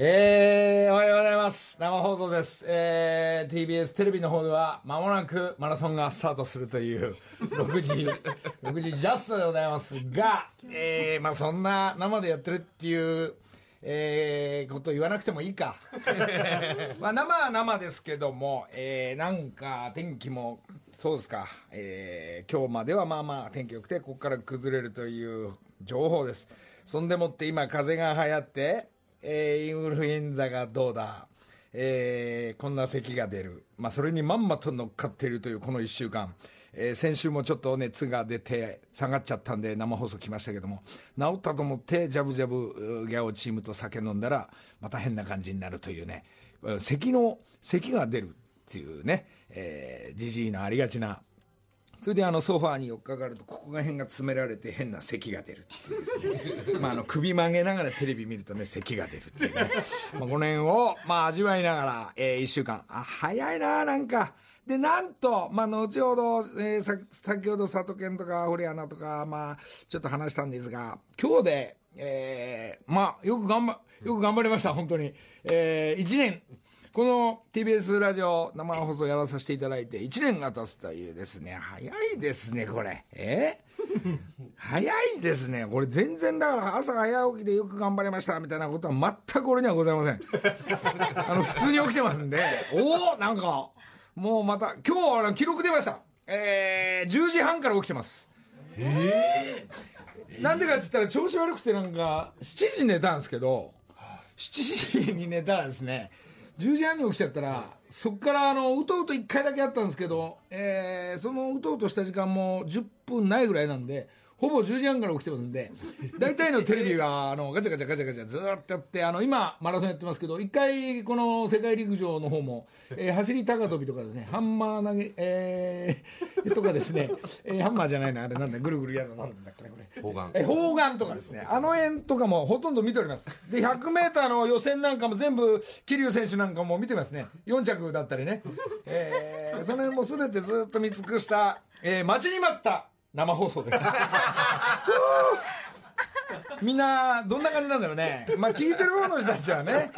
おはようございます。生放送です。TBS テレビの方では、まもなくマラソンがスタートするという、6時ジャストでございますが、まあそんな生でやってるっていう、こと言わなくてもいいか。まあ生は生ですけども、なんか天気も、そうですか、今日まではまあまあ天気良くて、ここから崩れるという情報です。そんでもって今風が流行って、インフルエンザがどうだ、こんな咳が出る、まあ、それにまんまと乗っかっているというこの1週間、先週もちょっと熱が出て下がっちゃったんで生放送来ましたけども、治ったと思ってジャブジャブギャオチームと酒飲んだらまた変な感じになるというね、咳が出るっていうね、ジジイのありがちな、それでソファーに寄っかかるとここら辺が詰められて変な咳が出るっていうですね。まあ首曲げながらテレビ見るとね、咳が出るっていうね。まあこの辺をまあ味わいながら、1週間、あ、早いな、なんか。で、なんと、まあ、後ほど、先ほど佐藤健とか堀アナとか、まあ、ちょっと話したんですが、今日で、まあ、よく頑張りました、本当に。1年。この TBS ラジオ生放送やらさせていただいて1年が経つというですね、早いですね、これ。早いですね、これ。全然だから朝早起きでよく頑張りましたみたいなことは全く俺にはございません。普通に起きてますんで、なんか、もうまた、今日は記録出ました。10時半から起きてます。なんでかって言ったら調子悪くてなんか、7時寝たんですけど、7時に寝たらですね、10時半に起きちゃったら、そこからうとうと1回だけあったんですけど、そのうとうとした時間も10分ないぐらいなんで、ほぼ10時半から起きてますんで、大体のテレビはガチャガチャずーっとやって、今マラソンやってますけど、一回この世界陸上の方も、走り高跳びとかですね、ハンマー投げ、とかですね、ハンマーじゃないな、あれなんだ、ぐるぐるやるのなんだっけね、これ砲丸とかですね、辺とかもほとんど見ております。で 100m の予選なんかも全部桐生選手なんかも見てますね。4着だったりね、その辺も全てずっと見尽くした、待ちに待った生放送です。みんなどんな感じなんだろうね。まあ聞いてる方の人たちはね、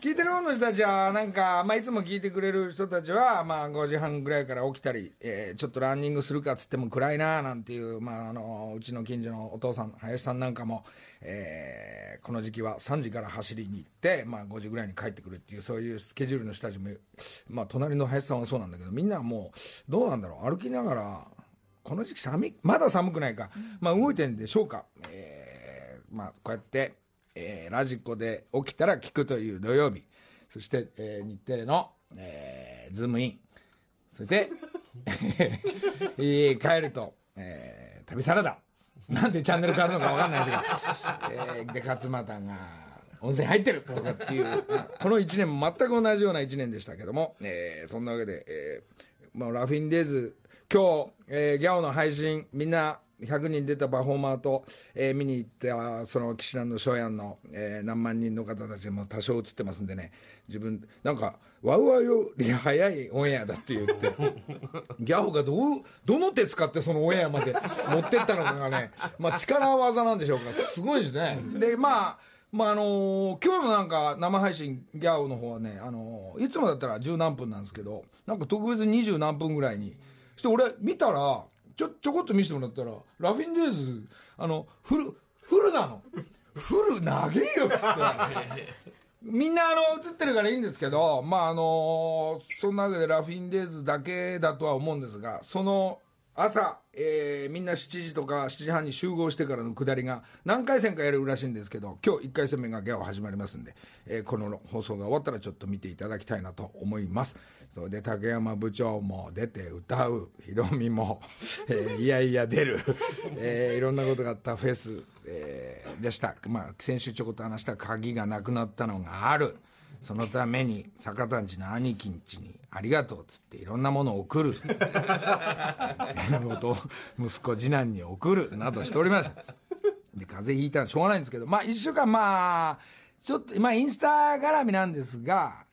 聞いてる方の人たちはなんか、まあいつも聞いてくれる人たちはまあ5時半ぐらいから起きたり、ちょっとランニングするかっつっても暗いなーなんていう、まあうちの近所のお父さん林さんなんかも、この時期は3時から走りに行って、まあ5時ぐらいに帰ってくるっていう、そういうスケジュールの人たちも、まあ隣の林さんはそうなんだけど、みんなはもうどうなんだろう、歩きながら。この時期まだ寒くないか、まあ、動いてるんでしょうか、まあ、こうやって、ラジコで起きたら聞くという土曜日、そして、日テレの、ズームイン、そして帰ると、旅サラダ、なんでチャンネル変わるのか分かんないですが、で勝俣が温泉入ってるとかっていうこの1年も全く同じような1年でしたけども、そんなわけで、まあ、ラフィンデイズ今日、ギャオの配信、みんな100人出たパフォーマーと、見に行ったその岸南の翔やんの、何万人の方たちも多少映ってますんでね、自分なんかワウワウより早いオンエアだって言ってギャオがどの手使ってそのオンエアまで持ってったのかがね、まあ、力技なんでしょうか、すごいですね。でまあ今日のなんか生配信ギャオの方はね、いつもだったら10何分なんですけど、なんか特別20何分ぐらいにして、俺見たらちょこっと見せてもらったら、ラフィンデイズフルなの、フル長えよっつってみんな映ってるからいいんですけど、まあそんなわけでラフィンデイズだけだとは思うんですが、その朝、みんな7時とか7時半に集合してからの下りが何回戦かやるらしいんですけど、今日1回戦目がギャオ始まりますんで、この放送が終わったらちょっと見ていただきたいなと思います。それで竹山部長も出て歌う、ひろみも、いや出る、いろんなことがあったフェス、でした。まあ先週ちょこっと話した鍵がなくなったのがある。そのために坂田んちの兄貴んちにありがとうっつっていろんなものを送る息子次男に送るなどしておりました。で風邪ひいたらしょうがないんですけど、まあ1週間、まあちょっと、まあ、インスタ絡みなんですが、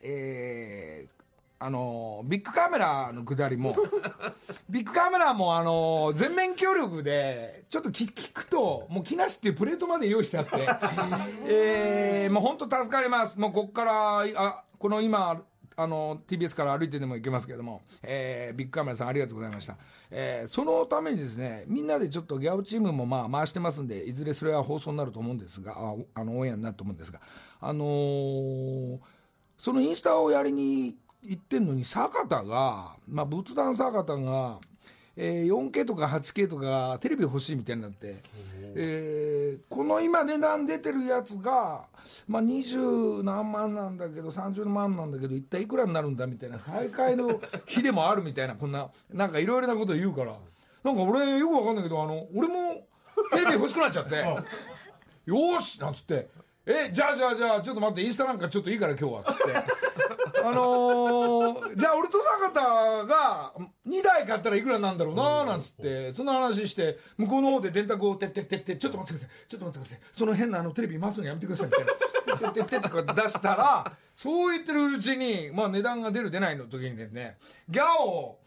ビッグカメラの下りもビッグカメラも全面協力でちょっと聞くともう木梨っていうプレートまで用意してあってもう本当助かります。もうここからこの今TBS から歩いてでも行けますけれども、ビッグカメラさんありがとうございました、そのためにですねみんなでちょっとギャオチームもまあ回してますんでいずれそれは放送になると思うんですがオンエアになると思うんですがそのインスタをやりに行ってんのに坂田が、まあ、仏壇坂田が、4K とか 8K とかテレビ欲しいみたいになって、この今値段出てるやつが、まあ、20何万なんだけど30万なんだけど一体いくらになるんだみたいな再開の日でもあるみたいなこんななんかいろいろなこと言うからなんか俺よく分かんないけど俺もテレビ欲しくなっちゃってよしなんつってじゃあちょっと待ってインスタなんかちょっといいから今日はつってじゃあ俺と坂田が2台買ったらいくらなんだろうななんつってそんな話して向こうの方で電卓をてちょっと待ってくださいちょっと待ってくださいその変なテレビ回すのやめてくださいみたいなてとか出したらそう言ってるうちにまあ値段が出る出ないの時にですねギャオ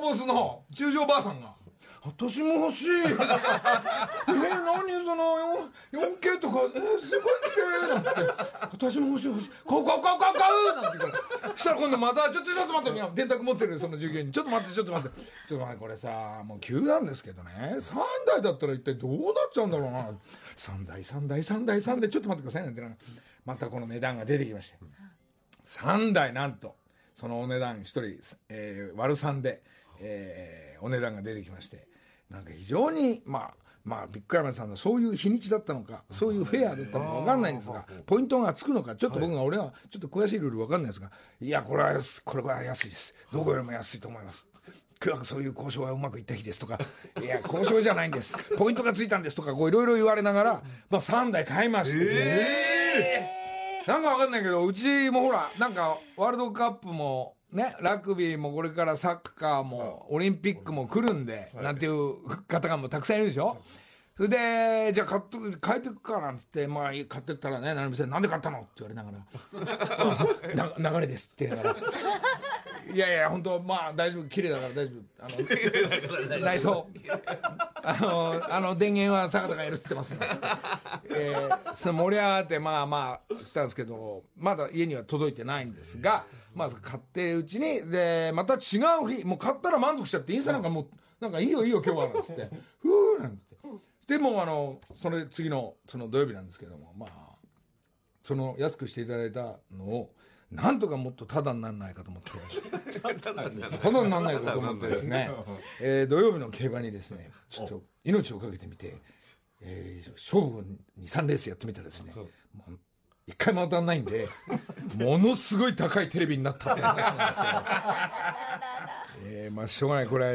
ボスの中条ばあさんが私も欲しい何その 4K とかすごい綺麗なんて私も欲しい買うなんて言うからそしたら今度またちょっと待って電卓持ってるその従業員にちょっと待ってこれさもう急なんですけどね3台だったら一体どうなっちゃうんだろうな3台ちょっと待ってくださいなんてまたこの値段が出てきまして3台なんとそのお値段1人、割る3で、お値段が出てきましてなんか非常にまあビッグカメラさんのそういう日にちだったのかそういうフェアだったのか分かんないんですがポイントがつくのかちょっと俺はちょっと詳しいルール分かんないですがいやこれは安いですどこよりも安いと思います今日はそういう交渉がうまくいった日ですとかいや交渉じゃないんですポイントがついたんですとかこういろいろ言われながら、まあ、3台買いましてなんか分かんないけどうちもほらなんかワールドカップもねラグビーもこれからサッカーもオリンピックも来るんでなんていう方がもうたくさんいるでしょ。それでじゃあ買えてくかなんつってまあ買ってったらね成美さんなんで買ったのって言われながら流れですって言いながらいやいや本当まあ大丈夫綺麗だから大丈夫内装電源は坂田がやるっつってますねそれ盛り上がってまあ言ったんですけどまだ家には届いてないんですがまず買ってるうちにでまた違う日もう買ったら満足しちゃってインスタなんかもうなんかいいよ今日はなんつってふーなんてでもその次のその土曜日なんですけどもまあその安くしていただいたのをなんとかもっとタダにならないかと思ってタダにならないかと思ってですね土曜日の競馬にですねちょっと命をかけてみて勝負を2、3レースやってみたらですね一回も当たんないんでものすごい高いテレビになったって話なんですけどまあしょうがないこれは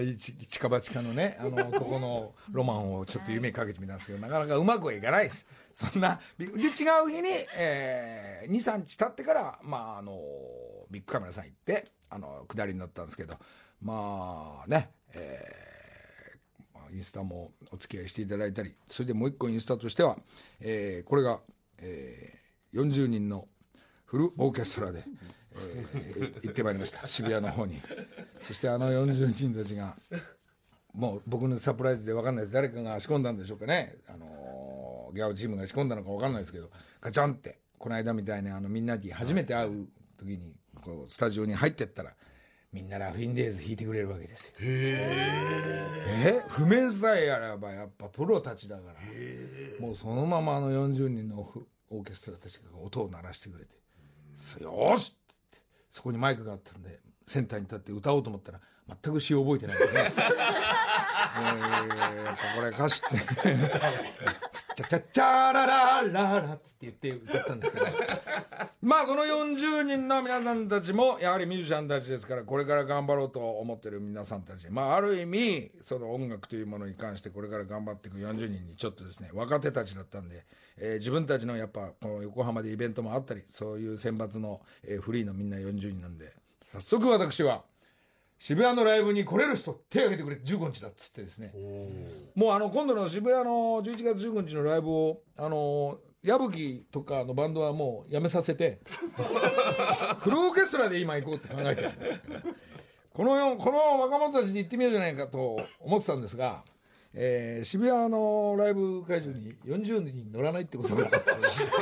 近場近のねここのロマンをちょっと夢かけてみたんですけどなかなかうまくはいかないです。そんなで違う日に2、3日経ってからまあビッグカメラさん行って下りになったんですけどまあねインスタもお付き合いしていただいたりそれでもう一個インスタとしてはこれが40人のフルオーケストラで、行ってまいりました渋谷の方にそして40人たちがもう僕のサプライズで分かんないです誰かが仕込んだんでしょうかねギャオチームが仕込んだのか分かんないですけどガチャンってこの間みたいにみんなに初めて会う時にこうスタジオに入ってったらみんなラフィンデイズ弾いてくれるわけですよ。譜面さえやればやっぱプロたちだからもうそのまま40人のオーケストラたちが音を鳴らしてくれてよしってそこにマイクがあったんでセンターに立って歌おうと思ったら全く詞を覚えてないからねやっぱこれ歌詞って「チャチャチャララララ」って言って歌ったんですけどまあその40人の皆さんたちもやはりミュージシャンたちですからこれから頑張ろうと思ってる皆さんたちまあある意味その音楽というものに関してこれから頑張っていく40人にちょっとですね若手たちだったんで自分たちのやっぱこの横浜でイベントもあったりそういう選抜のフリーのみんな40人なんで早速私は。渋谷のライブに来れる人手挙げてくれて15日だっつってですねもう今度の渋谷の11月15日のライブを矢吹とかのバンドはもうやめさせてフルオーケストラで今行こうって考えてるこの若者たちで行ってみようじゃないかと思ってたんですが、渋谷のライブ会場に40人乗らないってことがあったんですけど、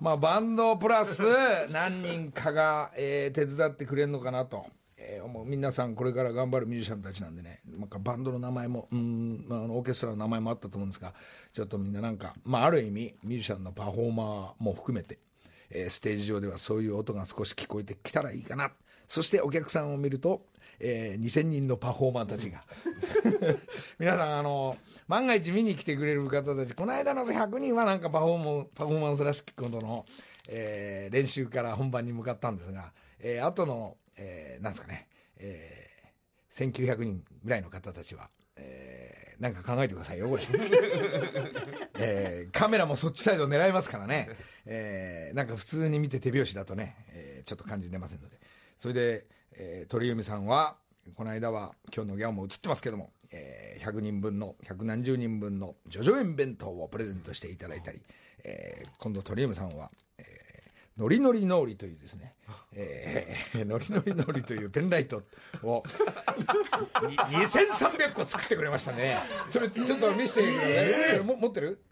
まあ、バンドプラス何人かが、手伝ってくれるのかなと、もう皆さんこれから頑張るミュージシャンたちなんでね、なんかバンドの名前もオーケストラの名前もあったと思うんですが、ちょっとみんななんか、まあ、ある意味ミュージシャンのパフォーマーも含めて、ステージ上ではそういう音が少し聞こえてきたらいいかな。そしてお客さんを見ると、2000人のパフォーマーたちが皆さん万が一見に来てくれる方たち、この間の100人はなんかパフォーマンスらしきことの、練習から本番に向かったんですが、あとの、なんですかね、1900人ぐらいの方たちは、なんか考えてくださいよこれカメラもそっちサイドを狙いますからね、なんか普通に見て手拍子だとね、ちょっと感じ出ませんので、それで、鳥海さんはこの間は今日のギャオも映ってますけども、100人分の百何十人分のジョジョ園弁当をプレゼントしていただいたり、今度鳥海さんは、ノリノリノーリというですね、ノリノリノーリというペンライトを2300個作ってくれましたね。それちょっと見せてください、持ってる、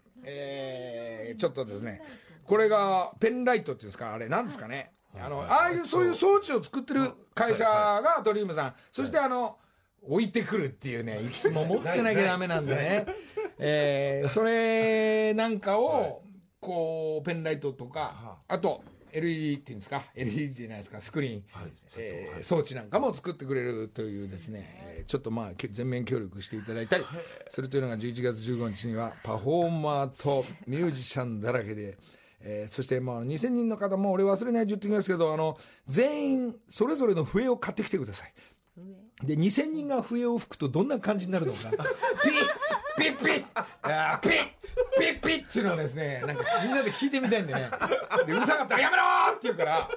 ちょっとですね、これがペンライトっていうんですか、あれなんですかね、ああいうそういう装置を作ってる会社がドリームさん、はいはい、そして置いてくるっていうね、いつも持ってなきゃダメなんでねそれなんかをこうペンライトとか、あと LED っていうんですか、 LED じゃないですか、スクリーン、はい、装置なんかも作ってくれるというですね、ちょっとまあ全面協力していただいたりするというのが、11月15日にはパフォーマーとミュージシャンだらけでそしてまあ2000人の方も俺忘れないで言ってきますけど、全員それぞれの笛を買ってきてください。で2000人が笛を吹くとどんな感じになるのかピッピッピッピッピッピッっていうのはですね、なんかみんなで聞いてみたいんでね、でうるさかったらやめろーって言うから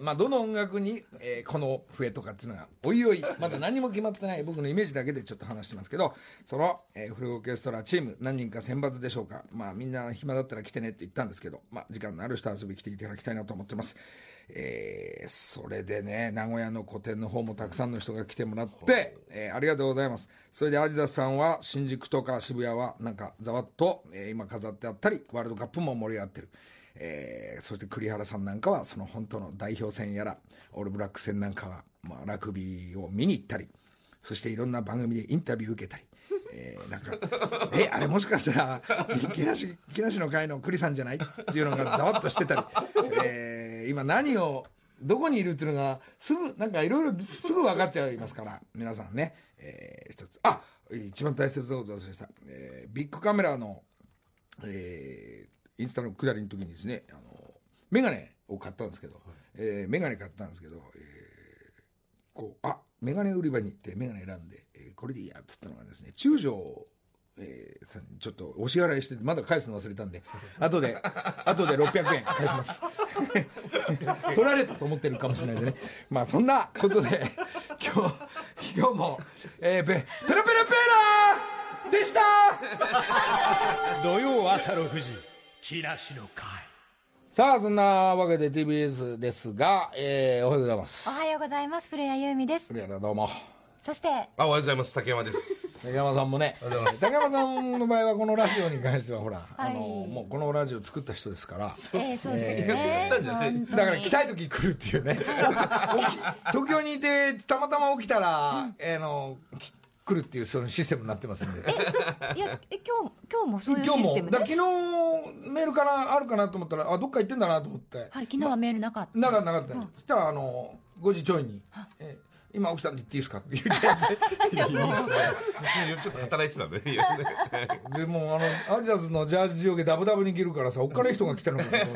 まあどの音楽にこの笛とかっていうのがおいおい、まだ何も決まってない僕のイメージだけでちょっと話してますけど、そのフルオーケストラチーム何人か選抜でしょうか、まあみんな暇だったら来てねって言ったんですけど、まあ時間のある人遊び来ていただきたいなと思ってます。それでね、名古屋の個展の方もたくさんの人が来てもらって、ありがとうございます。それでアディダスさんは新宿とか渋谷はなんかざわっと、今飾ってあったり、ワールドカップも盛り上がってる、そして栗原さんなんかはその本当の代表戦やらオールブラック戦なんかは、まあ、ラグビーを見に行ったり、そしていろんな番組でインタビュー受けたり、なんかあれもしかしたら木梨の会の栗さんじゃないっていうのがざわっとしてたり、今何をどこにいるっていうのがすぐなんかいろいろすぐ分かっちゃいますから皆さんね、一つ一番大切なことを忘れた、ビッグカメラの、インスタの下りの時にですね、メガネを買ったんですけど、メガネ売り場に行ってメガネ選んで、これでいいやっつったのがですね、中条、ちょっとお支払いしてまだ返すの忘れたんで後で600円返します取られたと思ってるかもしれないんでね、まあそんなことで今日も、ペラペラペラでした土曜朝6時木梨の会。さあそんなわけで TBS ですが、おはようございます。おはようございます。古谷由美です。古谷どうも。そしておはようございます。竹山です。竹山さんもね、竹山さんの場合はこのラジオに関してはほら、はい、もうこのラジオ作った人ですから、そうですね、だから来たい時来るっていうね東京にいてたまたま起きたら、来るっていうそのシステムになってますんで今日もそういうシステムです。昨日メールからあるかなと思ったらどっか行ってんだなと思って、はい、昨日はメールなかったなかった、うん、そしたら5時ちょいに、今起きたんで言っていいですかって言ってやつちょっと働いてたんだねでもアディダスのジャージ上下ダブダブに着るからさ、おっかね人が来たのかと思っ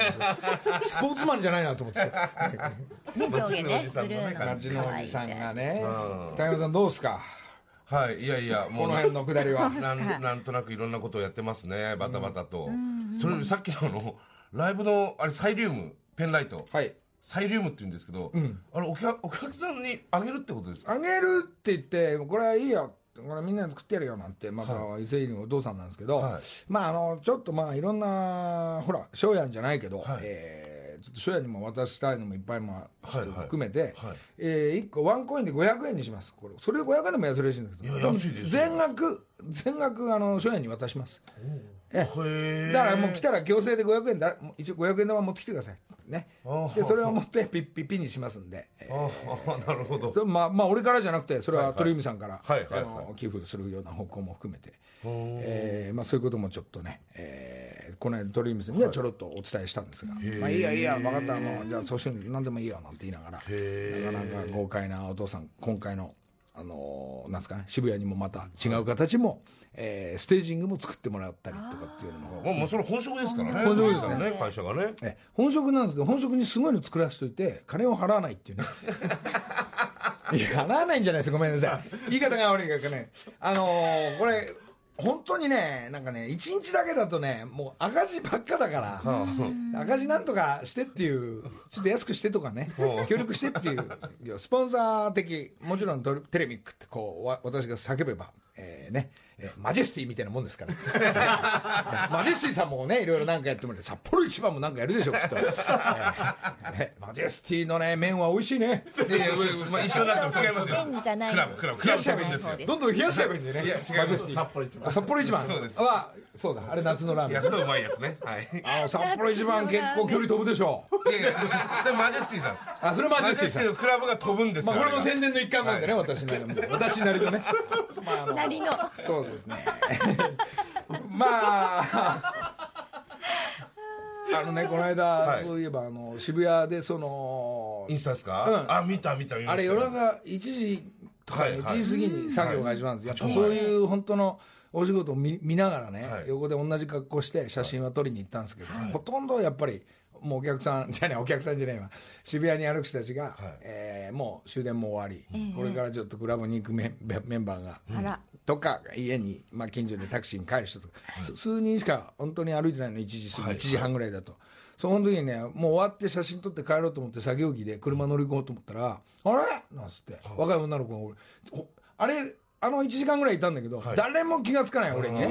てスポーツマンじゃないなと思って上下ね、ブルーの街のおじさんがね。竹山さんどうですか？はい、いやもうこの辺のくだりはなんとなくいろんなことをやってますね、バタバタと、それよりさっきのライブのあれサイリウムペンライト、はい、サイリウムって言うんですけど、お客さんにあげるってことですか？あげるって言ってこれはいいよこれみんなで作ってやるよなんてまた伊勢入りのお父さんなんですけど、はい、まあちょっとまあいろんなほら翔やんじゃないけど、はい、ちょっと翔やんにも渡したいのもいっぱいまあ含めて、はいはい、1個ワンコインで500円にします。これそれ500円でも安いらしいんだけど、いや安いですよ。全額翔やんに渡します。だからもう来たら行政で500円だ、一応500円玉持ってきてくださいね。でそれを持ってピッピッピにしますんで、なるほど。それまあ俺からじゃなくて、それは鳥海さんから寄付するような方向も含めて、まあそういうこともちょっとね、この間鳥海さんにはちょろっとお伝えしたんですが、まあいいやいいや分かった、じゃあそうしよう、何でもいいよなんて言いながら、なかなか豪快なお父さん、今回のなんですかね、渋谷にもまた違う形も、ステージングも作ってもらったりとかっていうのも、もうそれ本職ですからね。本職ですからね、会社がね。本職なんですけど、本職にすごいの作らせておいて金を払わないっていうね。払わないんじゃないですか、ごめんなさい、言い方が悪いからね。これ本当にね、なんかね、1日だけだとね、もう赤字ばっかだから、赤字なんとかしてっていう、ちょっと安くしてとかね、協力してっていう、スポンサー的、もちろんテレミックってこう、私が叫べば、ね、マジェスティみたいなもんですから、マジェスティさんもね、いろいろなんかやってもらって、札幌一番もなんかやるでしょ、きっと。マジェスティのね、麺は美味しいね。一緒なんか違いますよ。麺じゃない。クラブの麺ですよ。どんどん冷やしちゃえばいいんでね。いや、違います。札幌一番。札幌一番は、そうだ、あれ夏のラーメン。安のうまいやつね。札幌一番結構距離飛ぶでしょ。いやいや、マジェスティさんです。あ、それマジェスティさん。マジェスティのクラブが飛ぶんですよ。これも宣伝の一環なんでね、私なりのね。なりの。そうですね。まあ。この間そういえば渋谷でそのインスタですか、あ、見たあれ夜中1時とか1時過ぎに作業が始まるんです。そういう本当のお仕事を見ながらね、横で同じ格好して写真は撮りに行ったんですけど、ほとんどやっぱりもうお客さんじゃないわ、渋谷に歩く人たちがもう終電も終わり、これからちょっとクラブに行くメンバーがとか、家に近所でタクシーに帰る人とか、数人しか本当に歩いてないの、1時過ぎ1時半ぐらいだと。その時にね、もう終わって写真撮って帰ろうと思って作業着で車乗り込もうと思ったら、あれなんつって若い女の子が、あれ1時間ぐらいいたんだけど、誰も気が付かない俺にね、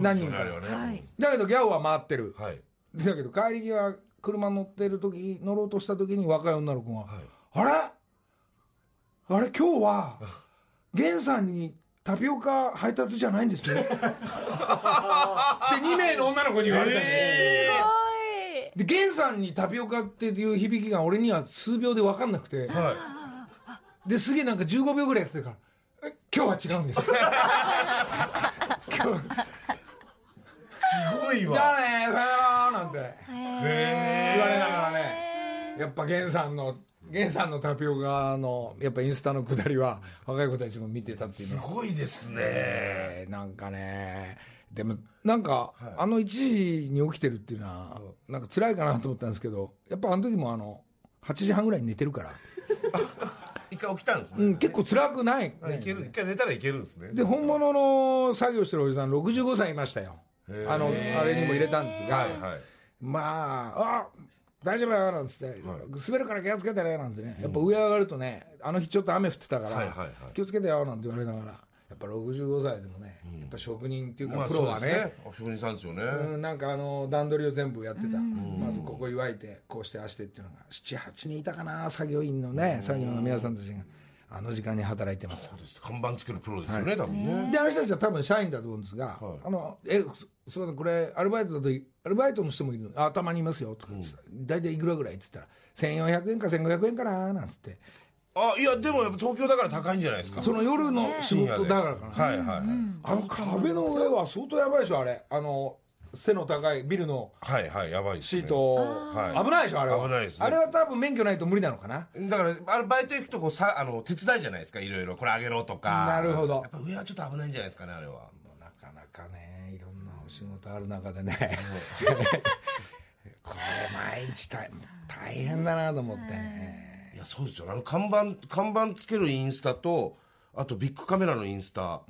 何人か。だけどギャオは回ってる。だけど帰り際車乗ろうとした時に若い女の子が、あれ今日は源さんにタピオカ配達じゃないんですねって2名の女の子に言われたんです。で源さんにタピオカっていう響きが俺には数秒で分かんなくて、ですげえなんか15秒ぐらいやってるから、今日は違うんです今日すごいわ。じゃあねー、さよならなんて言われながらね、やっぱ源さんのタピオカのやっぱインスタのくだりは若い子たちも見てたっていうのはすごいですね。なんかね、でもなんか1時に起きてるっていうのはなんか辛いかなと思ったんですけど、やっぱあの時も8時半ぐらいに寝てるから一回起きたんですね、結構辛くない、一回寝たらいけるんですね。で本物の作業してるおじさん65歳いましたよ。あれにも入れたんですが、まあ大丈夫よなんつって、滑るから気をつけてねなんてね、やっぱ上上がるとね、あの日ちょっと雨降ってたから気をつけてよなんて言われながら、やっぱ65歳でもね、やっぱ職人っていうかプロはね、職人さんですよね。なんか段取りを全部やってた、まずここ祝いてこうしてああしてっていうのが78人いたかな、作業員のね、作業の皆さんたちが。あの時間に働いてます。そうです、看板つけるプロですよね、多分ね。であの人たちは多分社員だと思うんですが、すいませんこれアルバイトの人もいるの、たまにいますよとか、大体いくらぐらいっつったら1400円か1500円かななんつって、いやでもやっぱ東京だから高いんじゃないですか、その夜の仕事だからかな。壁の上は相当やばいでしょ、あれ背の高いビルのシート、危ないでしょあれは。危ないですね。あれは多分免許ないと無理なのかな。だからバイト行くとこ手伝いじゃないですか、いろいろこれあげろとか。なるほど。やっぱ上はちょっと危ないんじゃないですかね、あれは。なかなかね、いろんなお仕事ある中でねこれ毎日大変だなと思ってね。いやそうですよ、看板つけるインスタと、あとビッグカメラのインスタ、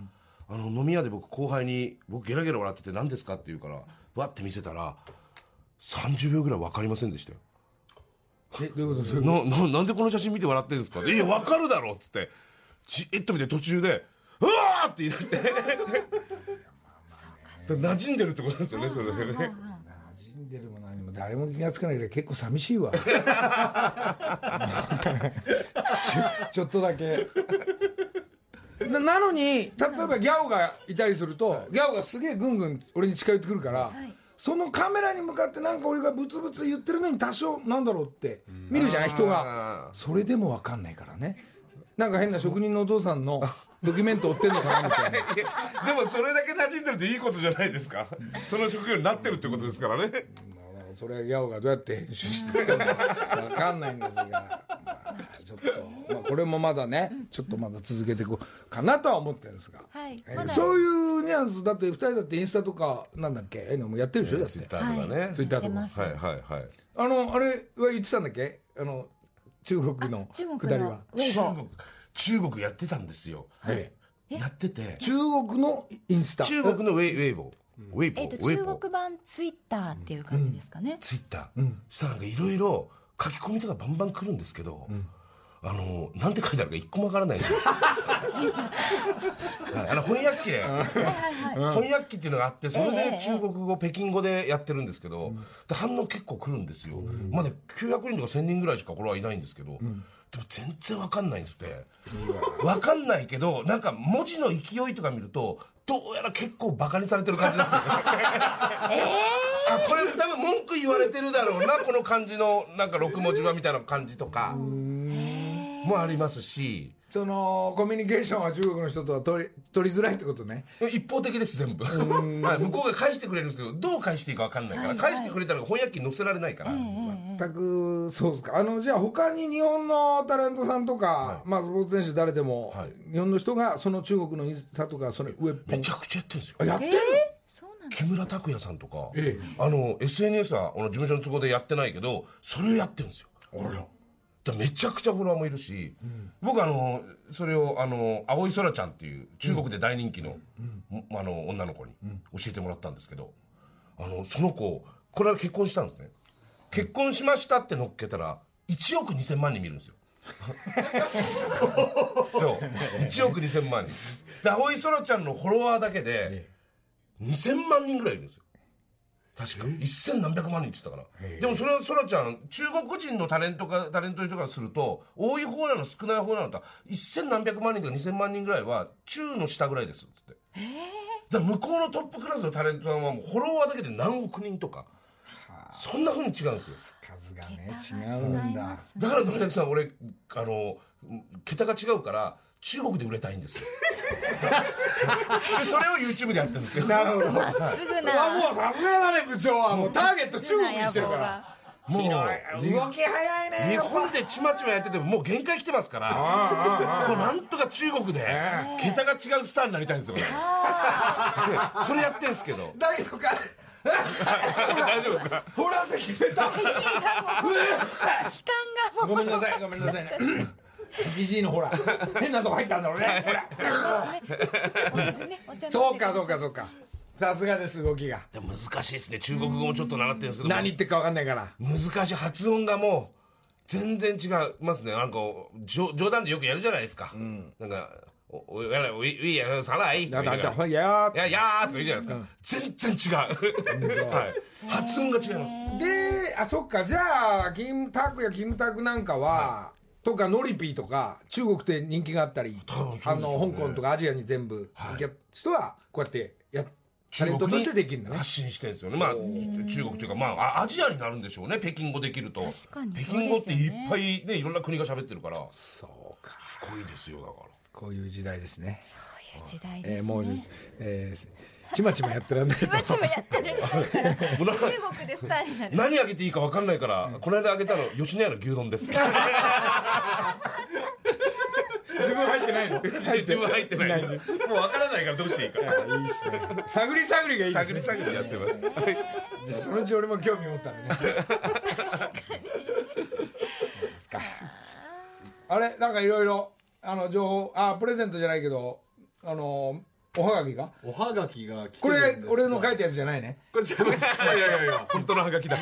飲み屋で僕後輩にゲラゲラ笑ってて、何ですかって言うからわって見せたら30秒ぐらい分かりませんでしたよ。どういうことですか、なんでこの写真見て笑ってるんですかって、いや分かるだろっつってじっと見て、途中でうわーって言い出して馴染んでるってことですよね、それでね。馴染んでるも何も誰も気がつかないけど結構寂しいわちょっとだけなのに、例えばギャオがいたりすると、ギャオがすげえぐんぐん俺に近寄ってくるから、はい、そのカメラに向かってなんか俺がブツブツ言ってるのに多少なんだろうって見るじゃない、人が。それでも分かんないからね、なんか変な職人のお父さんのドキュメント追ってんのかなみたいなでもそれだけ馴染んでるっていいことじゃないですかその職業になってるってことですからね、それはギャオがどうやって編集して使うのか分かんないんですが、ちょっと、これもまだね、ちょっとまだ続けていこうかなとは思ってるんですが、はい、そういうニュアンスだって、2人だってインスタとかなんだっけ、もうやってるでしょ、ツイッターとかね、ツイッターとか、はいはいはい、あれは言ってたんだっけ、中国のくだりは。中国やってたんですよ、はい、やってて、中国のインスタ、中国のウェイボー、中国版ツイッターっていう感じですかね、うん、ツイッター、うん、したらなんかいろいろ書き込みとかバンバン来るんですけど、うん、なんて書いてあるか一個もわからないんですよ翻訳機っていうのがあって、それで中国語、北京語でやってるんですけど、で反応結構来るんですよ、うん、まだ900人とか1000人ぐらいしかこれはいないんですけど、うん、でも全然わかんないんですって。わかんないけど、なんか文字の勢いとか見るとどうやら結構バカにされてる感じなんですよこれ多分文句言われてるだろうな、この感じのなんか6文字盤みたいな感じとかもありますし、そのコミュニケーションは中国の人とは取りづらいってことね。一方的です、全部向こうが返してくれるんですけど、どう返していいか分かんないから、はいはい、返してくれたら翻訳機に載せられないから、全く。そうですか。じゃあ他に日本のタレントさんとか、はい、スポーツ選手誰でも、はい、日本の人がその中国のインスタとか、それウェブめちゃくちゃやってるんですよ。やってるの、そうなんですか。木村拓哉さんとか、SNS は事務所の都合でやってないけど、それをやってるんですよ。あら、めちゃくちゃフォロワーもいるし、うん、僕それを青い空ちゃんっていう中国で大人気の、うん、女の子に教えてもらったんですけど、その子これは結婚したんですね。結婚しましたって載っけたら1億2000万人見るんですよそう1億2000万人で、青い空ちゃんのフォロワーだけで2000万人ぐらいいるんですよ。確か1000何百万人って言ってたから。でもそれはそらちゃん、中国人のタレントとかすると、多い方なの少ない方なのと、1000何百万人とか2000万人ぐらいは中の下ぐらいですっつって。だから向こうのトップクラスのタレントさんはもうフォロワーだけで何億人とか、そんな風に違うんですよ。数がね、違うんだ。だから野崎さん、俺桁が違うから。中国で売れたいんですよでそれを YouTube でやってるんですよ。なるほど、まっすぐな。もうさすがだね、部長はもうターゲット中国にしてるから、もう動き早いね。日本でちまちまやっててももう限界来てますからもうなんとか中国で桁が違うスターになりたいんですよそれやってんすけど、大丈夫か大丈夫ですか。ほら席出た期間がもうごめんなさい、ごめんなさいねジジイのほら変なとこ入ったんだろうねそうかそうかそうか、さすがです、動きが。でも難しいですね、中国語もちょっと習ってるんですけど、何言ってるか分かんないから。難しい、発音がもう全然違いますね。なんか冗談でよくやるじゃないですか、なんかおやらいいやさらいだだだほやややーとか言うじゃないですか、全然違う、はい、発音が違います。で、あ、そっか。じゃあキムタクなんかはとかノリピーとか中国って人気があったり、ね、香港とかアジアに全部人気あった人はこうやってタレントとしてできるんだね、発信してるんですよね。まあ中国というか、まあアジアになるんでしょうね、北京語できると。確かに、ね、北京語っていっぱいね、いろんな国が喋ってるから。そうか、すごいですよ。だからこういう時代ですね。そういう時代ですね、もう、ちまちまやってらんないちまちまやってる中国でスターになる。何あげていいか分かんないから、この間あげたの吉野家の牛丼です自分入ってないの自分入ってないのもう分からないからどうしていいか。いや、いいっすね、探り探りがいいですね。探り探りやってますそのうち俺も興味持ったらね確かにそうですか。あれ、なんかいろいろ情報、プレゼントじゃないけどおはがきが来てるんです。これ俺の書いたやつじゃないね。これ違います。いやいやいや本当のはがきだ。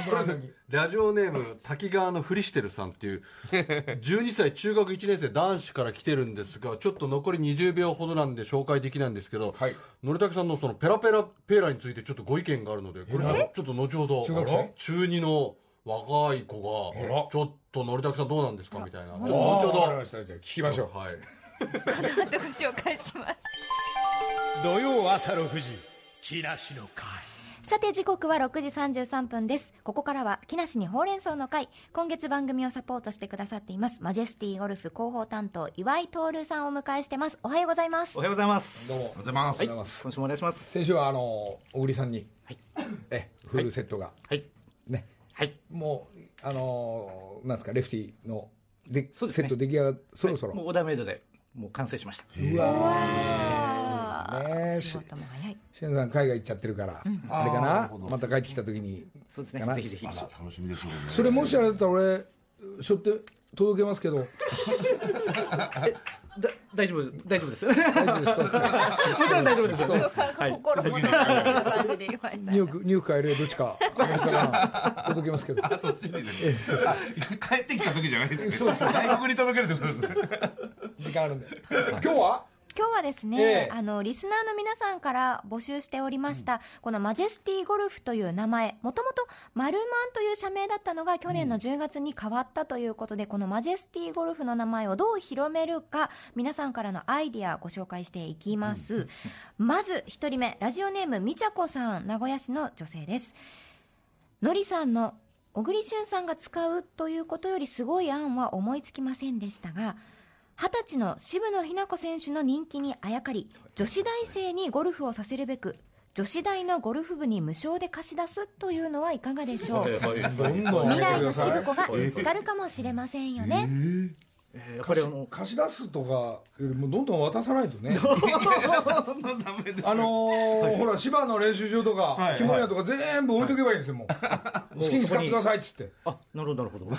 ラジオネーム滝川のふりしてるさんっていう12歳中学1年生男子から来てるんですが、ちょっと残り20秒ほどなんで紹介できないんですけど、はい、のりたけさんのそのペラペラペーラについてちょっとご意見があるので、これちょっと後ほど中2の若い子がちょっとのりたけさんどうなんですかみたいな、後ほど聞きましょう。はい、この後ご紹介します。土曜朝6時、木梨の会。さて時刻は6時33分です。ここからは木梨にほうれん草の会。今月番組をサポートしてくださっていますマジェスティゴルフ広報担当岩井徹さんをお迎えしてます。おはようございます。おはようございます。どうもおはようございます、はい、今週もお願いします。先週は小栗さんに、はい、フルセットが、はいねはい、もうなんですかレフティのでそうです、ね、セット出来上がる、そろそろ、はい、もうオーダーメイドでもう完成しました。うわー、仕事も早い。しゅんさん海外行っちゃってるから、うん、あれかな、また帰ってきた時に、うん、そうですね、ぜひぜひ。楽しみでしょうね。それもしあれだったら俺しょって届けますけど大丈夫です。もちろん大丈夫です。心もニュークか LA どっちか届けますけど。そっちにですね。帰ってきた時じゃないですね。外国に届けるってことですね。時間あるんで。今日はですね、リスナーの皆さんから募集しておりました、うん、このマジェスティゴルフという名前、もともとマルマンという社名だったのが去年の10月に変わったということで、うん、このマジェスティゴルフの名前をどう広めるか、皆さんからのアイディアご紹介していきます。うん、まず一人目、ラジオネームみちゃこさん、名古屋市の女性です。のりさんの小栗旬さんが使うということよりすごい案は思いつきませんでしたが、20歳の渋野日向子選手の人気にあやかり、女子大生にゴルフをさせるべく女子大のゴルフ部に無償で貸し出すというのはいかがでしょう。未来の渋子が見つかるかもしれませんよね。貸し出すとかよりもどんどん渡さないとねほら芝の練習場とかキモヤとか全部置いとけばいいんですよ。もう好きに使ってくださいっつって。あ、なるほどなるほど。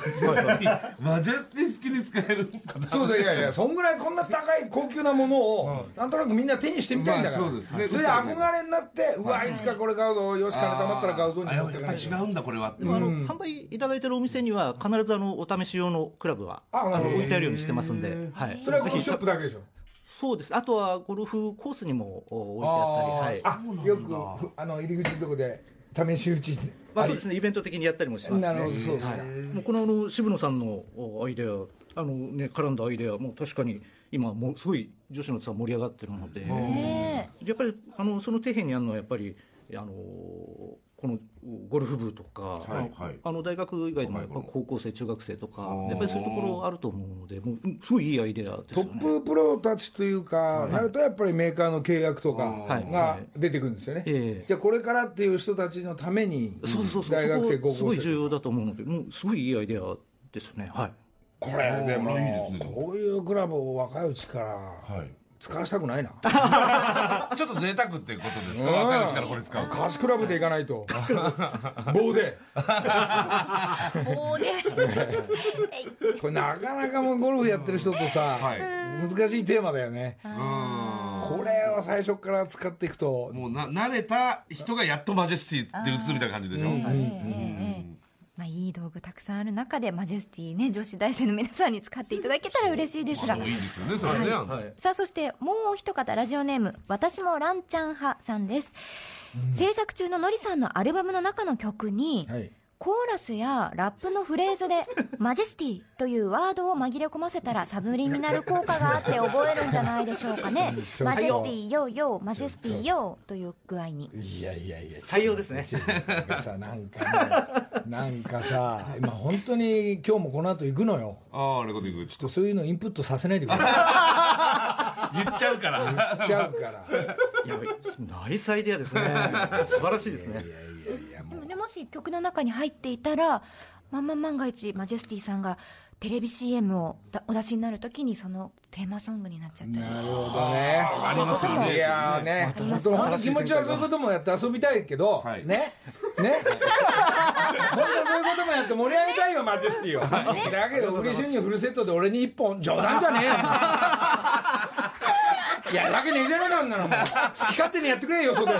マジェスティ好きに使えるんですか。そうだ、いやいや、そんぐらいこんな高い高級なものをなんとなくみんな手にしてみたいんだから、それで憧れになって、うわいつかこれ買うぞ、よし金貯まったら買うぞになって、やっぱり違うんだこれは。でも販売いただいてるお店には必ずお試し用のクラブは置いてあるようにしてますんで、はい、それはゴルフショップだけでしょ。そうです。あとはゴルフコースにも置いてあったり、はい、よく入り口のとこで試し打ちして、まあ、そうですね、イベント的にやったりもしますね。なるほど、そうですね、はい、この渋野さんのアイデアね、絡んだアイデアも確かに今もうすごい女子のツアー盛り上がってるので、やっぱりその底辺にあるのはやっぱりこのゴルフ部とか、はいはい、大学以外でもやっぱ高校生、中学生とか、やっぱりそういうところあると思うので、もうすごいいいアイデアですよね。トッププロたちというか、はい、なるとやっぱりメーカーの契約とかが出てくるんですよね。はいはい、じゃあこれからっていう人たちのために、大学生、高校生、すごい重要だと思うので、もうすごいいいアイデアですよね。はい、これでもいいですね。こういうクラブを若いうちから。はい、使わしたくないなちょっと贅沢っていうことですか。若いうちからこれ使う貸しクラブで行かないと棒でこれなかなかもうゴルフやってる人とさ、難しいテーマだよね。これは最初から使っていくともう慣れた人がやっとマジェスティで打つみたいな感じでしょ。まあ、いい道具たくさんある中でマジェスティね、女子大生の皆さんに使っていただけたら嬉しいですが、さあそしてもう一方、ラジオネーム私もランちゃん派さんです。制作中ののりさんのアルバムの中の曲に、はい、コーラスやラップのフレーズでマジェスティというワードを紛れ込ませたらサブリミナル効果があって覚えるんじゃないでしょうかね。マジェスティヨーヨー、マジェスティヨーという具合に。いやいやいや、採用ですね。さ、なんかさ、今本当に今日もこの後行くのよ。ああ、あれこと行く。ちょっとそういうのインプットさせないでください。言っちゃうから。いや、ナイスアイデアですね。素晴らしいですね。もし曲の中に入っていたら、万が一マジェスティさんがテレビ CM をお出しになるときにそのテーマソングになっちゃったり。なるほどね。ありますよね。いやね、本当気持ちはそういうこともやって遊びたいけどね、ね、本当そういうこともやって盛り上げたいよマジェスティを。だけど小栗旬にフルセットで俺に一本、冗談じゃねえよ。いや、だけねえじゃねえなんなの。好き勝手にやってくれよ、そこで。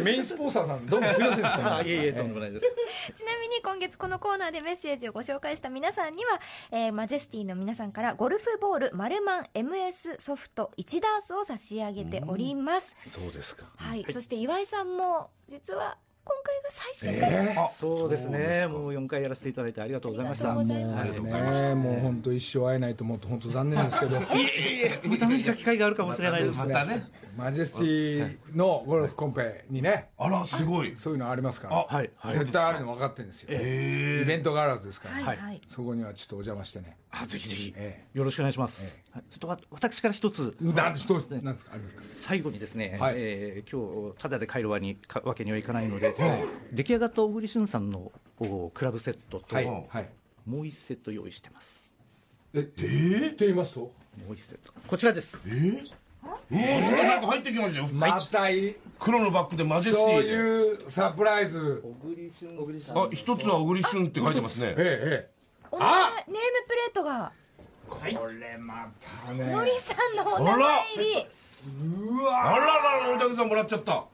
メインスポンサーさん、どうもすみませんでした。いえいえ、とんでもないです。ちなみに今月このコーナーでメッセージをご紹介した皆さんには、マジェスティの皆さんからゴルフボールマルマン MS ソフト1ダースを差し上げております。そうですか。はい。そして岩井さんも実は。今回が最終回、そうですね、もう4回やらせていただいてありがとうございました。もう本当一生会えないと思うと本当残念ですけど、また何か機会があるかもしれないですね。マジェスティのゴルフコンペにね、あらすごい、そういうのありますから絶対あるの分かってるんですよ。イベントがあるはずですから、そこにはちょっとお邪魔してね、ぜひぜひよろしくお願いします。ちょっと私から一つ、最後にですね、今日ただで帰るわけにはいかないので、出来上がった小栗旬さんのクラブセットともう1セット用意してます。って言いますともう1セットこちらです。それなんか入ってきましたよ。また黒のバッグでマジェスティ、そういうサプライズ。あ、一つは小栗旬って書いてますね。あ、ネームプレートがこれまたね、のりさんのお名前入り。うわ、あららら、おたけさんもらっちゃった。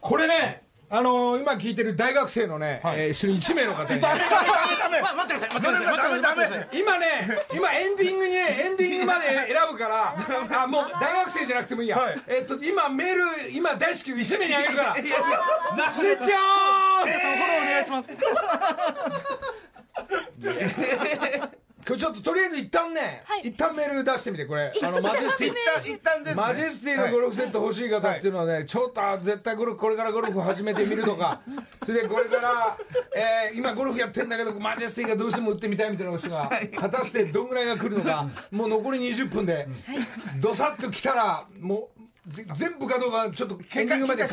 これね、今聞いてる大学生のね、一緒に1名の方に。ダメダメ、今ね、今エンディングにね、エンディングまで選ぶから、もう大学生じゃなくてもいいや。今メール、今大至急1名にあげるから。スイッチオン。皆さんフォローお願いします。今日ちょっととりあえず一旦ね、一旦メール出してみて、これマジェスティ、マジェスティのゴルフセット欲しい方っていうのはね、ちょっと絶対これからゴルフ始めてみるとか、それでこれから今ゴルフやってるんだけどマジェスティがどうしても打ってみたいみたいな人が果たしてどんぐらいが来るのか、もう残り20分でどさっと来たらもう。全部かどうかちょっとエンディングまでエ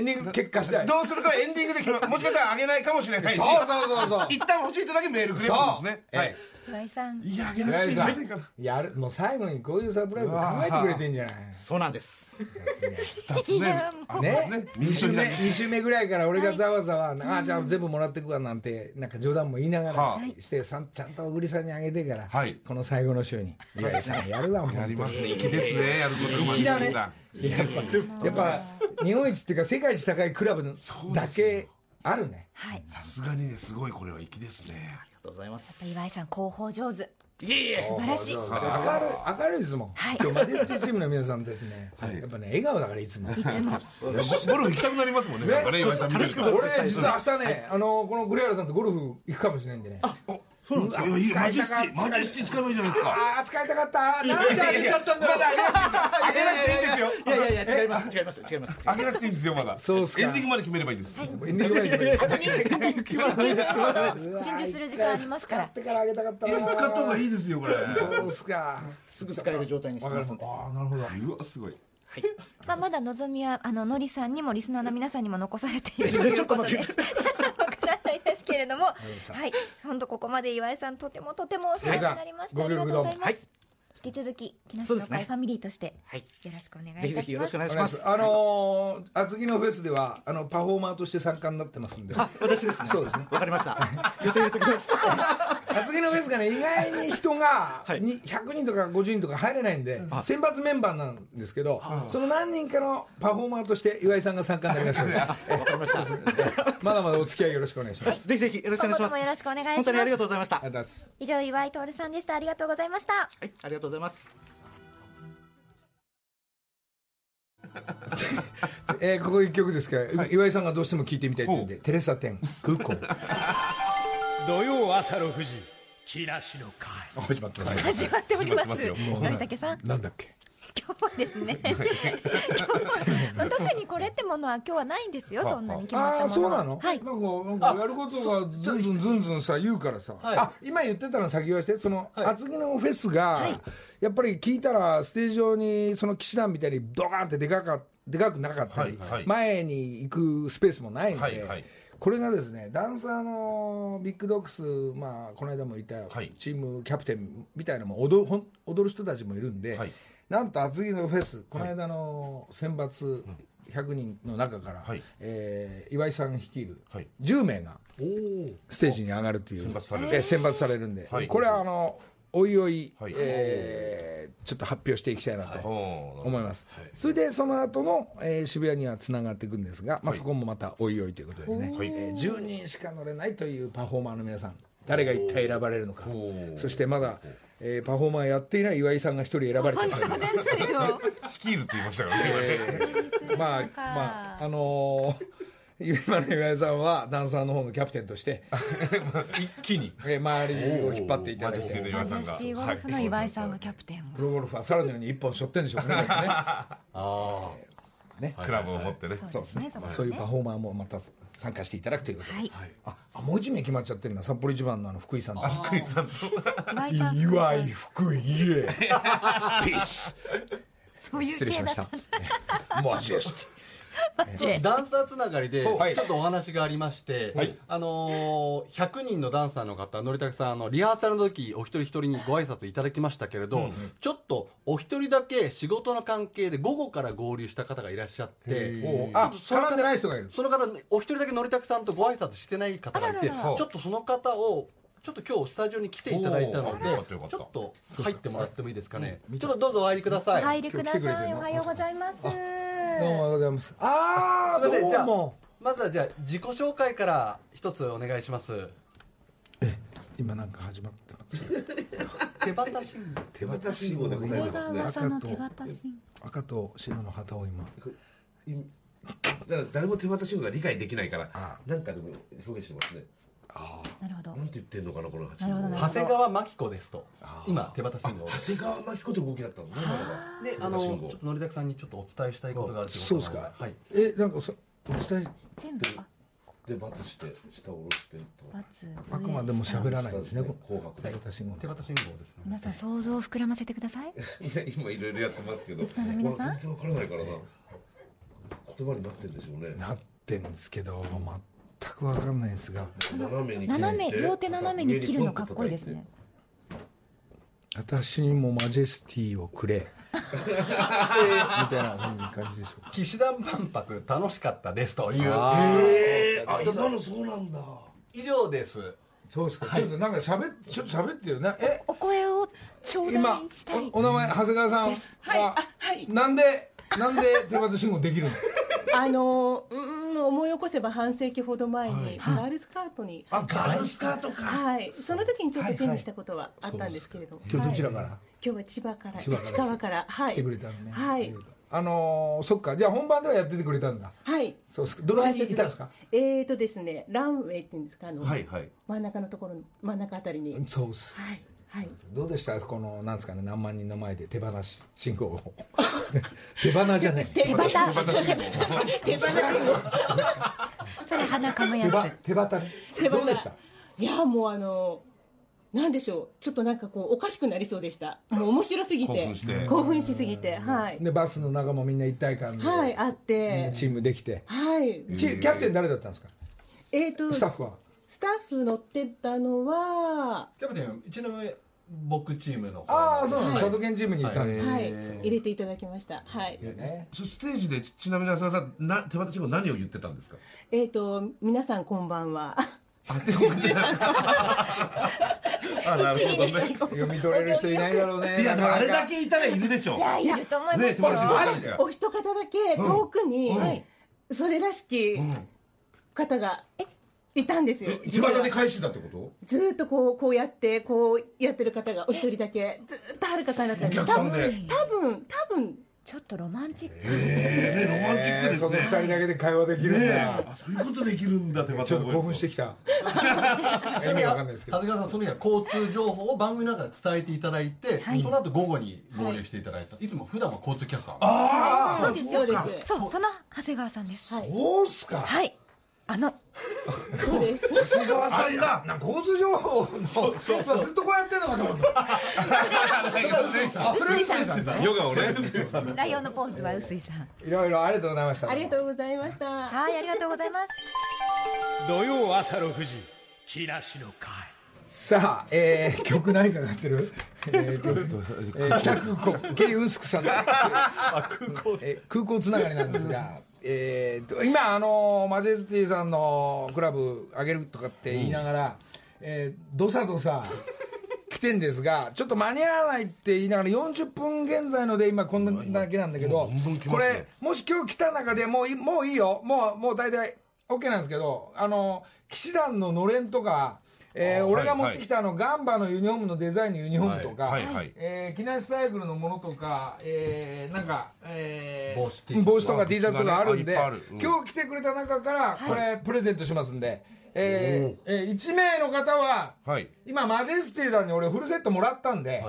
ンディング結果次第どうするか、エンディングでもしかしたらあげないかもしれないし、そう一旦欲しい人だけメールくれるんですね。岩井さん、いや、あげなくていいんじゃないかな。もう最後にこういうサプライズ考えてくれてんじゃない。そうなんです。2週目ぐらいから俺がざわざわ、じゃあ全部もらってくわなんてなんか冗談も言いながらしてちゃんと小栗さんにあげてから、この最後の週に岩井さんやるわ。もうやりますね。粋ですね、やることが。粋だね。やっぱ日本一っていうか世界一高いクラブだけあるね。さすがにね、すごい、これは粋ですね。ありがとうございます。岩井さん広報上手。いえいえ、素晴らしい。明るいですもん。今日マジェスティチームの皆さんですね、やっぱね笑顔だから、いつもゴルフ行きたくなりますもんね。俺実は明日ね、この栗原さんとゴルフ行くかもしれないんでね。そうなんですか。マジェスティ使えばいいじゃないですか。ああ、使いたかった。なんであげちゃったんだろう。あげなくていいんですよ。いや、違います。あげなくていいんですよ、まだ。そうすか。エンディングまで決めればいいです。エンディングまで決めればいいです。真珠する時間ありますから。使ってからあげたかった。使った方がいいですよ、これ。そうすか。すぐ使える状態にしてます。ああ、なるほど。うわ、すごい。まだ望みはのりさんにもリスナーの皆さんにも残されているということで。けれども、はい、本当ここまで岩井さんとてもとてもお世話になりました。ありがとうございます。引き続き木梨の会ファミリーとしてよろしくお願いいたします。ぜひぜひよろしくお願いします。厚木のフェスではパフォーマーとして参加になってますんで。私ですね。そうですね。わかりました。予定入れておきます。厚木のフェスがね、意外に人が100人とか50人とか入れないんで、選抜メンバーなんですけど、その何人かのパフォーマーとして岩井さんが参加になりましたので。わかりました。まだまだお付き合いよろしくお願いします。ぜひぜひよろしくお願いします。今後もよろしくお願いします。本当にありがとうございました。以上、岩井徹さんでした。ありがとうございました。はい、ありがとうございます。ここ一曲ですけど、岩井さんがどうしても聞いてみたいというんで、テレサテン空港。土曜朝6時、木梨の会。始まってます。始まっております。成竹さん。なんだっけ。今日はですね、特にこれってものは今日はないんですよ。そんなに決まったもの。あ、そうなの。はい。なんかやることがずんずんさ言うからさ。あ、今言ってたの先言わして、その厚木のフェスがやっぱり聞いたらステージ上にその騎士団みたいにドカーンってでかくなかったり、前に行くスペースもないので。これがですね、ダンサーのビッグドッグス、この間もいたチームキャプテンみたいなのも踊る人たちもいるんで、なんと厚木のフェス、この間の選抜100人の中から岩井さん率いる10名がステージに上がるという選抜されるんで、これはおいおいちょっと発表していきたいなと思います、はいはい、それでその後の、渋谷にはつながっていくんですが、まあ、そこもまたおいおいということでね、はい、10人しか乗れないというパフォーマーの皆さん、誰が一体選ばれるのか、そしてまだ、パフォーマーやっていない岩井さんが一人選ばれちゃったんですよ率いるって言いましたよね、まあまあ今の岩井さんはダンサーの方のキャプテンとして一気に周りを引っ張っていただいて、マジェスティゴルフの岩井さんがキャプテン、プロゴルフはサラのように一本しょってんでしょうねああね、クラブを持ってね、そうですね、そういうパフォーマーもまた参加していただくということで、はい、あもう一名決まっちゃってるな、札幌一番の福井さんと、福井さんと岩井福井ピース、そういう系だった、失礼しましたマジェスティダンサーつながりでちょっとお話がありまして、はい、100人のダンサーの方、のりたけさんリハーサルの時お一人一人にご挨拶いただきましたけれど、うんうん、ちょっとお一人だけ仕事の関係で午後から合流した方がいらっしゃって、あ、絡んでない人がいる、その方お一人だけのりたけさんとご挨拶してない方がいて、ちょっとその方をちょっと今日スタジオに来ていただいたので、ちょっと入ってもらってもいいですかね、ちょっとどうぞお入りください、お入りください、おはようございます、どうもおはようございます。あー、どうも。まずはじゃあ自己紹介から一つお願いします。今なんか始まった手旗信号、手旗信号でございますね。赤と白の旗を今だから誰も手旗信号が理解できないからなんかでも表現してますね。ああ、なるほど。なんて言ってんのかなこの橋。長谷川真紀子ですと。今手旗信号。長谷川真紀子という動きだったのね。で、ちょっとのりたけさんにちょっとお伝えしたいことがあるということ。そうですか。はい。なんかお伝え全部でバツして下を下ろしてと。バツ。あくまでも喋らないですね。手旗信号。手旗信号ですね。皆さん想像を膨らませてください。いや今いろいろやってますけど。全然わからないからな。言葉になってるんでしょうね。なってんですけど全く分からないですが、両手斜めに切るのかっこいいですね。私にもマジェスティをくれみたいな感じでしょうか。騎士団万博楽しかったですという。今のそうなんだ。以上です。そうですか、はい、ちょっとなんか喋ってよね。お声を頂戴したい。お名前、長谷川さんは、はい、なんで手旗信号できるの思い起こせば半世紀ほど前にガールスカートに、ガールスカートか、はい、その時にちょっと手にしたことはあったんですけれども、今日どちらから？今日は千葉から、市川から、はい、来てくれたのね。はい、そっか。じゃあ本番ではやっててくれたんだ。はい、そうです。どの辺にいたんですか？ですね、ランウェイっていうんですか、はいはい、真ん中のところ、真ん中あたりに。そうです。はいはい、どうでした？このなんですかね、何万人の前で手放し信号を手放じゃない手放信号それ鼻かむやつ。手放どうでした？いやもうなんでしょう、ちょっとなんかこうおかしくなりそうでした。もう面白すぎて、興奮しすぎて、はい。でバスの中もみんな一体感で、はい、あってチームできて、はい。キャプテン誰だったんですか？スタッフは？スタッフ乗ってたのはキャプテン、うちの僕チームの方。ああ、そうなんだ。佐渡県チームにいたね。はい、入れていただきました。はい。ステージでちなみに浅田さん、手旗チーム何を言ってたんですか？皆さんこんばんは。あ、でもなるほどね。読み取れる人いないだろうね。いや、でもあれだけいたらいるでしょう。いや、いると思いますよ。お一方だけ遠くにそれらしき方がいたんですよ。地元で返してたってこと？ずっとこうやってる方がお一人だけずっとある方だったんで、多分ちょっとロマンチック。ロマンチックですね。その2人だけで会話できるんだ。そういうことできるんだって。ちょっと興奮してきた。意味わかんないですけど、長谷川さんその日は交通情報を番組の中で伝えていただいて、その後午後に合流していただいた。いつも普段は交通キャスター。ああ、そうですそうです。そう、その長谷川さんです。そうっすか。はい、そうです。長谷川さんだ。交通情報のずっとこうやってるのかと思った。ライオンのポーズは臼井さん。いろいろありがとうございました。ありがとうございました。はい、ありがとうございます。土曜朝6時、木梨の会。さあ、曲何かかってる？北空港、ケイウンスクさんの空港つながりなんですが、今マジェスティさんのクラブ上げるとかって言いながら、どさどさ来てんですが、ちょっと間に合わないって言いながら40分現在ので今こんだけなんだけど、これもし今日来た中でもういいよ、もう大体 OK なんですけど、騎士団ののれんとか、俺が持ってきたガンバのユニフォームのデザインのユニフォームとか、木梨サイクルのものとか、なんか、帽子とか T シャツとかあるんで、今日来てくれた中からこれプレゼントしますんで、1名の方は今マジェスティさんに俺フルセットもらったんで、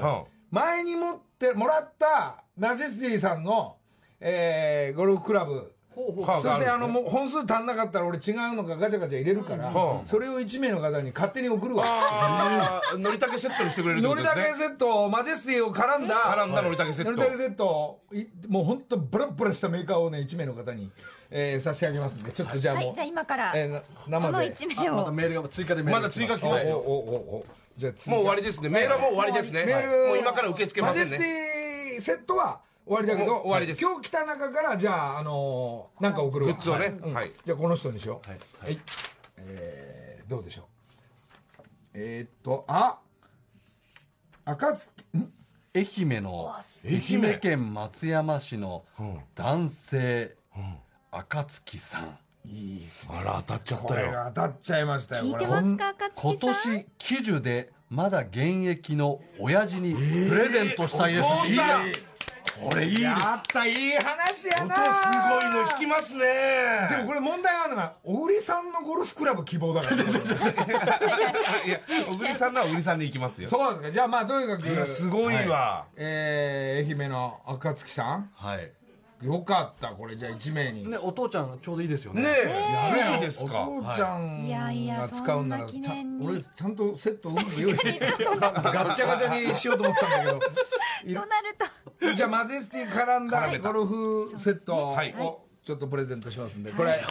前に持ってもらったマジェスティさんのゴルフクラブ、そしてもう本数足んなかったら俺違うのがガチャガチャ入れるから、それを1名の方に勝手に送るわ。のりたけセットにしてくれるってことですね。のりたけセット、マジェスティを絡んだのりたけセット、のりたけセットもう本当ブラブラしたメーカーをね1名の方に差し上げますんで、ちょっとじゃあもう、じゃあ今からその1名を、またメールが追加で、まだ追加来ない。じゃあもう終わりですね。メールはもう終わりですね。もう今から受け付けませんね。マジェスティセットは終わりだけど、終わりです。今日来た中からじゃあなんか送るグッズをね、じゃあこの人にしよう。はい、どうでしょう。愛媛県松山市の男性、暁さん。いいっすね。あら、当たっちゃったよ。当たっちゃいましたよ。聞いてますか、暁さん。今年90でまだ現役の親父にプレゼントしたいです。いいじゃん。これいいです。やった、いい話やな。音すごいの弾きますね。でもこれ問題があるのが、小栗さんのゴルフクラブ希望だから。いや、小栗さんなら小栗さんで行きますよ。そうですか。じゃあまあとにかくすごいわ。愛媛の暁さん。はい。よかった。これじゃあ1名にね。お父ちゃんちょうどいいですよね。ねえ、いいですか。お父ちゃんが使うなら、俺ちゃんとセットを用意してガッチャガチャにしようと思ってたんだけど。そうなると。じゃあマジェスティ絡んだゴルフセットをちょっとプレゼントしますんで、これ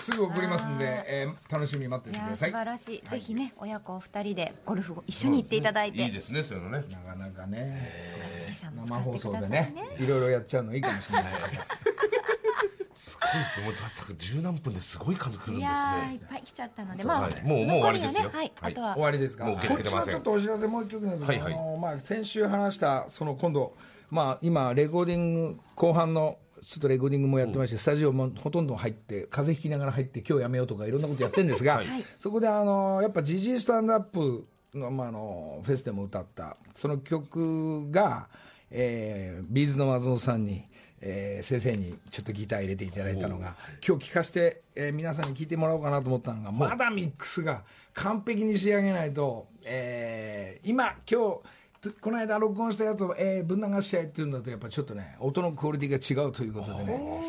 すぐ送りますんで、楽しみに待っててください。素晴らしい。ぜひね、親子2人でゴルフを一緒に行っていただいて、いいですね。そういうのね、なかなかね、生放送でね、いろいろやっちゃうのいいかもしれない。すごいですね。もうたった十何分ですごい数来るんですね。いっぱい来ちゃったので、まあもう終わりですよ。あとは終わりですが、こっちはちょっとお知らせもう一曲なんですけど、まあ先週話したその今度、まあ今レコーディング後半のちょっとレコーディングもやってまして、スタジオもほとんど入って風邪ひきながら入って今日やめようとかいろんなことやってるんですが、そこでやっぱジジースタンドアップのフェスでも歌ったその曲がビーズの松本さんに。先生にちょっとギター入れていただいたのが今日聴かせて、皆さんに聴いてもらおうかなと思ったのが、まだミックスが完璧に仕上げないと、今日この間録音したやつをぶん流しちゃえっていうんだと、やっぱちょっとね音のクオリティが違うということでね、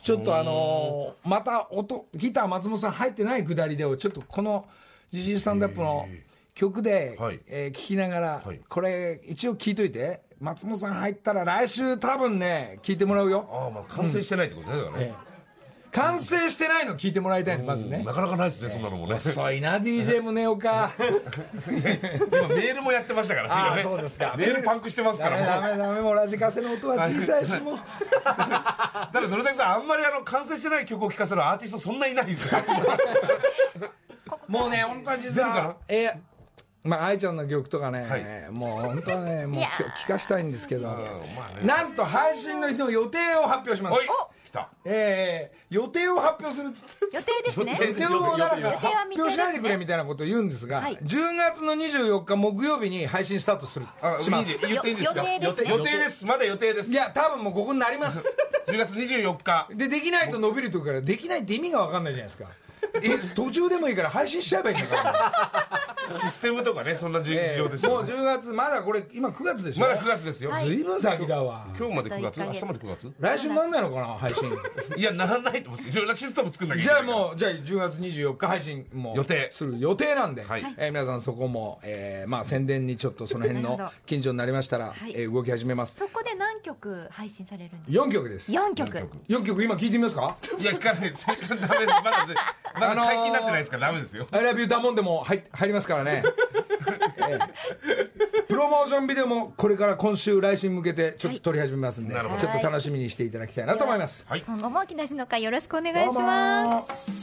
ちょっとまたギター松本さん入ってないくだりでをちょっとこの「ジジースタンドアップ」の曲で聴きながら、これ一応聴いといて。松本さん入ったら来週多分ね聞いてもらうよ。まあ完成してないってことですね。だからね、完成してないの聞いてもらいたいの、まずね。なかなかないですね、そんなのもね。遅いな DJ 宗岡。今メールもやってましたから。ああ、そうですか。メールパンクしてますから。ダメもうラジカセの音は小さいし、もうだから野呂崎さん、あんまり完成してない曲を聴かせるアーティストそんないないですよ。もうね、本当は実はまあ、愛ちゃんの曲とかね、もう本当はね、もう聞かしたいんですけど、なんと配信の日の予定を発表します。予定を発表する。予定ですね。予定をなんか発表しないでくれみたいなことを言うんですが、10月の24日木曜日に配信スタートする。します。予定ですか？予定です。まだ予定です。いや、多分もうここになります。10月24日。で、できないと伸びるとこから、できないって意味が分かんないじゃないですか。途中でもいいから配信しちゃえばいいんだから。システムとかね、そんな事情でしょ。もう10月、まだこれ、今9月でしょ。まだ9月ですよ。ずいぶん先だわ。今日まで9月、明日まで9月。来週なんないのかな、配信。いや、ならないと思うんです。いろんなシステム作んなきゃいけない。じゃあもう、10月24日配信もする予定なんで、皆さんそこも、まあ宣伝にちょっとその辺の近所になりましたら、動き始めます。そこで何曲配信されるんですか？4曲です。4曲、今聞いてみますか？いや、聞かないです。ダメです。まだね。まだ解禁になってないですからダメですよ。アイラビューダモンでも入りますからね。プロモーションビデオもこれから今週来週に向けてちょっと撮り始めますんで、ちょっと楽しみにしていただきたいなと思います。今後も木梨の会よろしくお願いします。